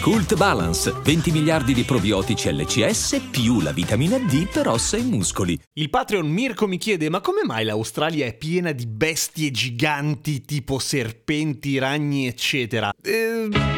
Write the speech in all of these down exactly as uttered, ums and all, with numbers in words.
Cult Balance, venti miliardi di probiotici L C S più la vitamina D per ossa e muscoli. Il Patreon Mirko mi chiede: ma come mai l'Australia è piena di bestie giganti tipo serpenti, ragni, eccetera? Ehm...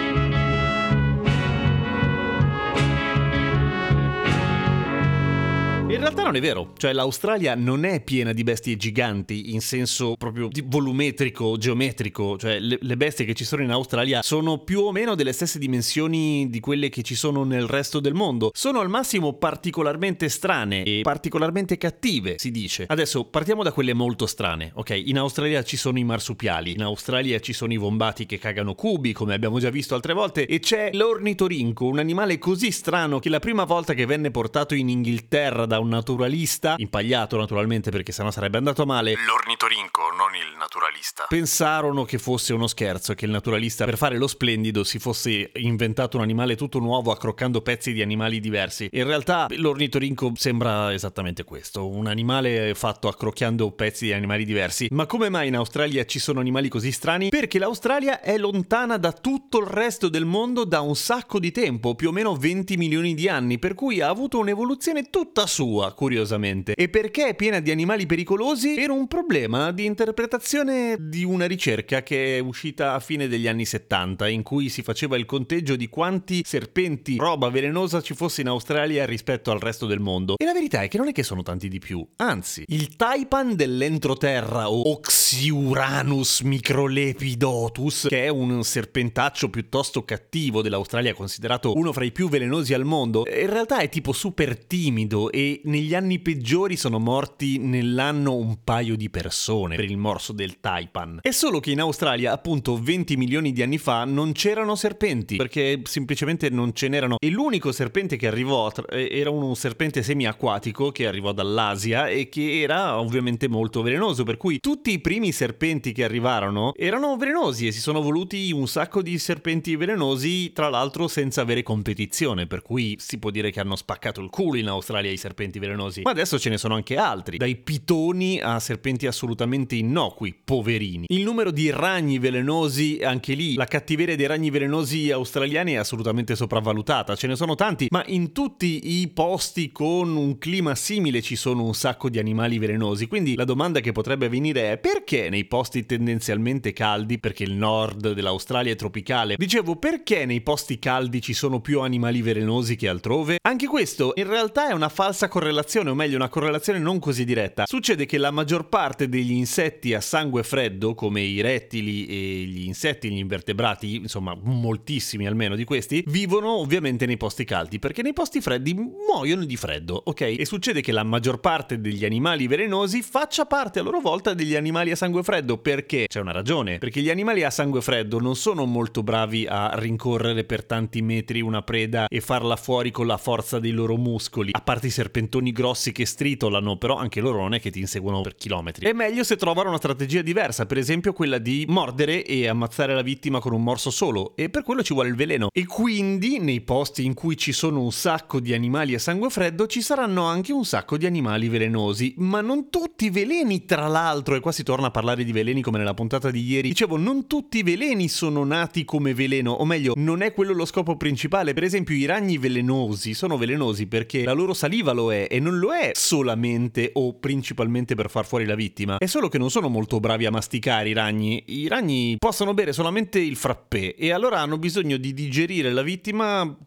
In realtà non è vero, cioè l'Australia non è piena di bestie giganti in senso proprio volumetrico, geometrico, cioè le, le bestie che ci sono in Australia sono più o meno delle stesse dimensioni di quelle che ci sono nel resto del mondo, sono al massimo particolarmente strane e particolarmente cattive, si dice. Adesso partiamo da quelle molto strane, ok? In Australia ci sono i marsupiali, in Australia ci sono i vombati che cagano cubi, come abbiamo già visto altre volte, e c'è l'ornitorinco, un animale così strano che la prima volta che venne portato in Inghilterra da un naturalista, impagliato naturalmente perché sennò sarebbe andato male, l'ornitorinco, non il naturalista, pensarono che fosse uno scherzo, che il naturalista per fare lo splendido si fosse inventato un animale tutto nuovo accroccando pezzi di animali diversi. In realtà l'ornitorinco sembra esattamente questo, un animale fatto accrocchiando pezzi di animali diversi. Ma come mai in Australia ci sono animali così strani? Perché l'Australia è lontana da tutto il resto del mondo da un sacco di tempo, più o meno venti milioni di anni, per cui ha avuto un'evoluzione tutta sua curiosamente. E perché è piena di animali pericolosi? Per un problema di interpretazione di una ricerca che è uscita a fine degli anni settanta, in cui si faceva il conteggio di quanti serpenti, roba velenosa, ci fosse in Australia rispetto al resto del mondo. E la verità è che non è che sono tanti di più, anzi, il Taipan dell'entroterra, o Oxiuranus microlepidotus, che è un serpentaccio piuttosto cattivo dell'Australia, considerato uno fra i più velenosi al mondo, in realtà è tipo super timido e negli anni peggiori sono morti nell'anno un paio di persone per il morso del Taipan. È solo che in Australia, appunto, venti milioni di anni fa non c'erano serpenti, perché semplicemente non ce n'erano. E l'unico serpente che arrivò era un serpente semiacquatico che arrivò dall'Asia e che era ovviamente molto velenoso, per cui tutti i primi serpenti che arrivarono erano velenosi e si sono voluti un sacco di serpenti velenosi, tra l'altro senza avere competizione, per cui si può dire che hanno spaccato il culo in Australia i serpenti velenosi. Ma adesso ce ne sono anche altri, dai pitoni a serpenti assolutamente innocui, poverini. Il numero di ragni velenosi, anche lì la cattiveria dei ragni velenosi australiani è assolutamente sopravvalutata, ce ne sono tanti, ma in tutti i posti con un clima simile ci sono un sacco di animali velenosi. Quindi la domanda che potrebbe venire è: perché nei posti tendenzialmente caldi, perché il nord dell'Australia è tropicale, dicevo, perché nei posti caldi ci sono più animali velenosi che altrove? Anche questo in realtà è una falsa correlazione, o meglio una correlazione non così diretta. Succede che la maggior parte degli insetti a sangue freddo, come i rettili e gli insetti, gli invertebrati, insomma moltissimi almeno di questi, vivono ovviamente nei posti caldi, perché nei posti freddi muoiono di freddo, ok? E succede che la maggior parte degli animali velenosi faccia parte a loro volta degli animali a sangue freddo. Perché? C'è una ragione, perché gli animali a sangue freddo non sono molto bravi a rincorrere per tanti metri una preda e farla fuori con la forza dei loro muscoli, a parte i serpenti serpentoni grossi che stritolano, però anche loro non è che ti inseguono per chilometri. È meglio se trovano una strategia diversa, per esempio quella di mordere e ammazzare la vittima con un morso solo, e per quello ci vuole il veleno. E quindi nei posti in cui ci sono un sacco di animali a sangue freddo ci saranno anche un sacco di animali velenosi, ma non tutti i veleni, tra l'altro, e qua si torna a parlare di veleni come nella puntata di ieri, dicevo, non tutti i veleni sono nati come veleno, o meglio, non è quello lo scopo principale. Per esempio i ragni velenosi sono velenosi perché la loro saliva lo è, e non lo è solamente o principalmente per far fuori la vittima. È solo che non sono molto bravi a masticare i ragni. I ragni possono bere solamente il frappè e allora hanno bisogno di digerire la vittima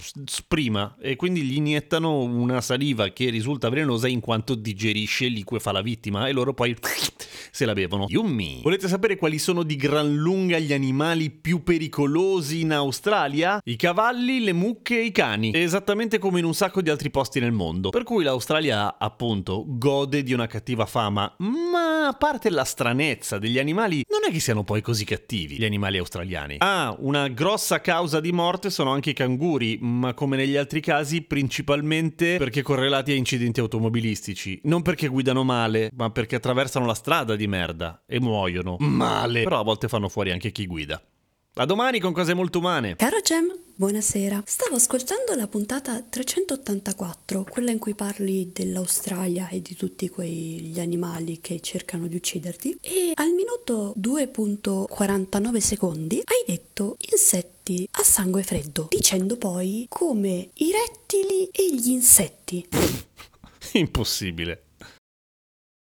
prima, e quindi gli iniettano una saliva che risulta velenosa in quanto digerisce, liquefa la vittima e loro poi se la bevono. Yummy! Volete sapere quali sono di gran lunga gli animali più pericolosi in Australia? I cavalli, le mucche e i cani, esattamente come in un sacco di altri posti nel mondo. Per cui la l'Australia appunto gode di una cattiva fama, ma a parte la stranezza degli animali non è che siano poi così cattivi gli animali australiani. Ah, una grossa causa di morte sono anche i canguri, ma come negli altri casi principalmente perché correlati a incidenti automobilistici, non perché guidano male, ma perché attraversano la strada di merda e muoiono male, però a volte fanno fuori anche chi guida. A domani con cose molto umane. Caro Gem, buonasera. Stavo ascoltando la puntata trecentottantaquattro, quella in cui parli dell'Australia e di tutti quegli animali che cercano di ucciderti, e al minuto due e quarantanove secondi hai detto insetti a sangue freddo, dicendo poi come i rettili e gli insetti. Impossibile.